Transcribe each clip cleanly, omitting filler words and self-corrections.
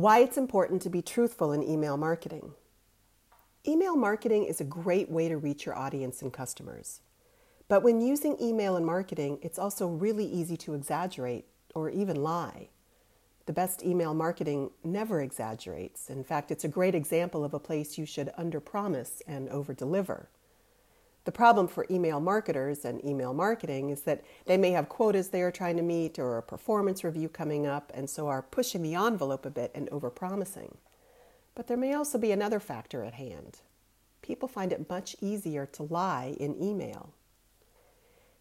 Why it's important to be truthful in email marketing. Email marketing is a great way to reach your audience and customers. But when using email in marketing, it's also really easy to exaggerate or even lie. The best email marketing never exaggerates. In fact, it's a great example of a place you should underpromise and overdeliver. The problem for email marketers and email marketing is that they may have quotas they are trying to meet or a performance review coming up, and so are pushing the envelope a bit and overpromising. But there may also be another factor at hand. People find it much easier to lie in email.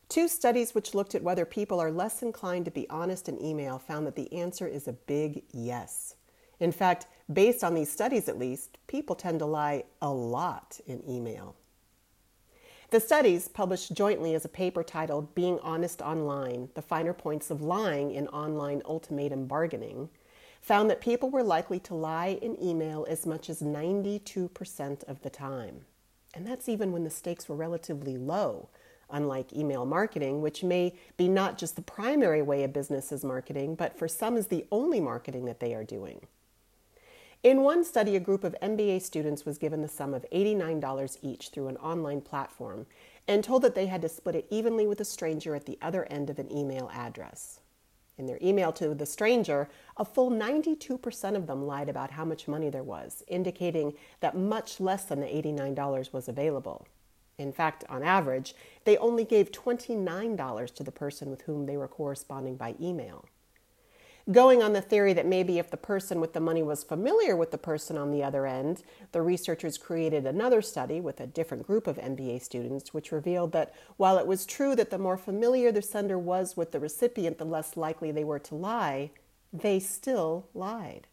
Two studies which looked at whether people are less inclined to be honest in email found that the answer is a big yes. In fact, based on these studies at least, people tend to lie a lot in email. The studies, published jointly as a paper titled Being Honest Online: The Finer Points of Lying in Online Ultimatum Bargaining, found that people were likely to lie in email as much as 92% of the time. And that's even when the stakes were relatively low, unlike email marketing, which may be not just the primary way a business is marketing, but for some is the only marketing that they are doing. In one study, a group of MBA students was given the sum of $89 each through an online platform and told that they had to split it evenly with a stranger at the other end of an email address. In their email to the stranger, a full 92% of them lied about how much money there was, indicating that much less than the $89 was available. In fact, on average, they only gave $29 to the person with whom they were corresponding by email. Going on the theory that maybe if the person with the money was familiar with the person on the other end, the researchers created another study with a different group of MBA students, which revealed that while it was true that the more familiar the sender was with the recipient, the less likely they were to lie, they still lied.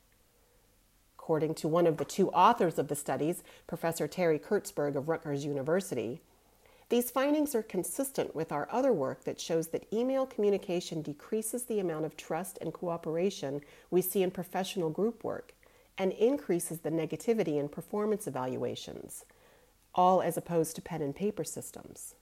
According to one of the two authors of the studies, Professor Terry Kurtzberg of Rutgers University, these findings are consistent with our other work that shows that email communication decreases the amount of trust and cooperation we see in professional group work and increases the negativity in performance evaluations, all as opposed to pen and paper systems.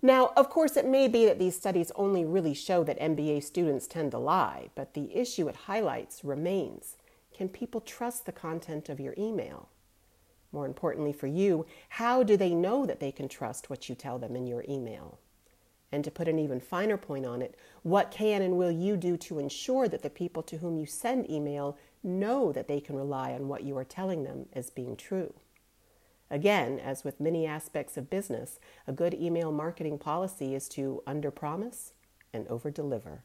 Now, of course, it may be that these studies only really show that MBA students tend to lie, but the issue it highlights remains. Can people trust the content of your email? More importantly for you, how do they know that they can trust what you tell them in your email? And to put an even finer point on it, what can and will you do to ensure that the people to whom you send email know that they can rely on what you are telling them as being true? Again, as with many aspects of business, a good email marketing policy is to underpromise and overdeliver.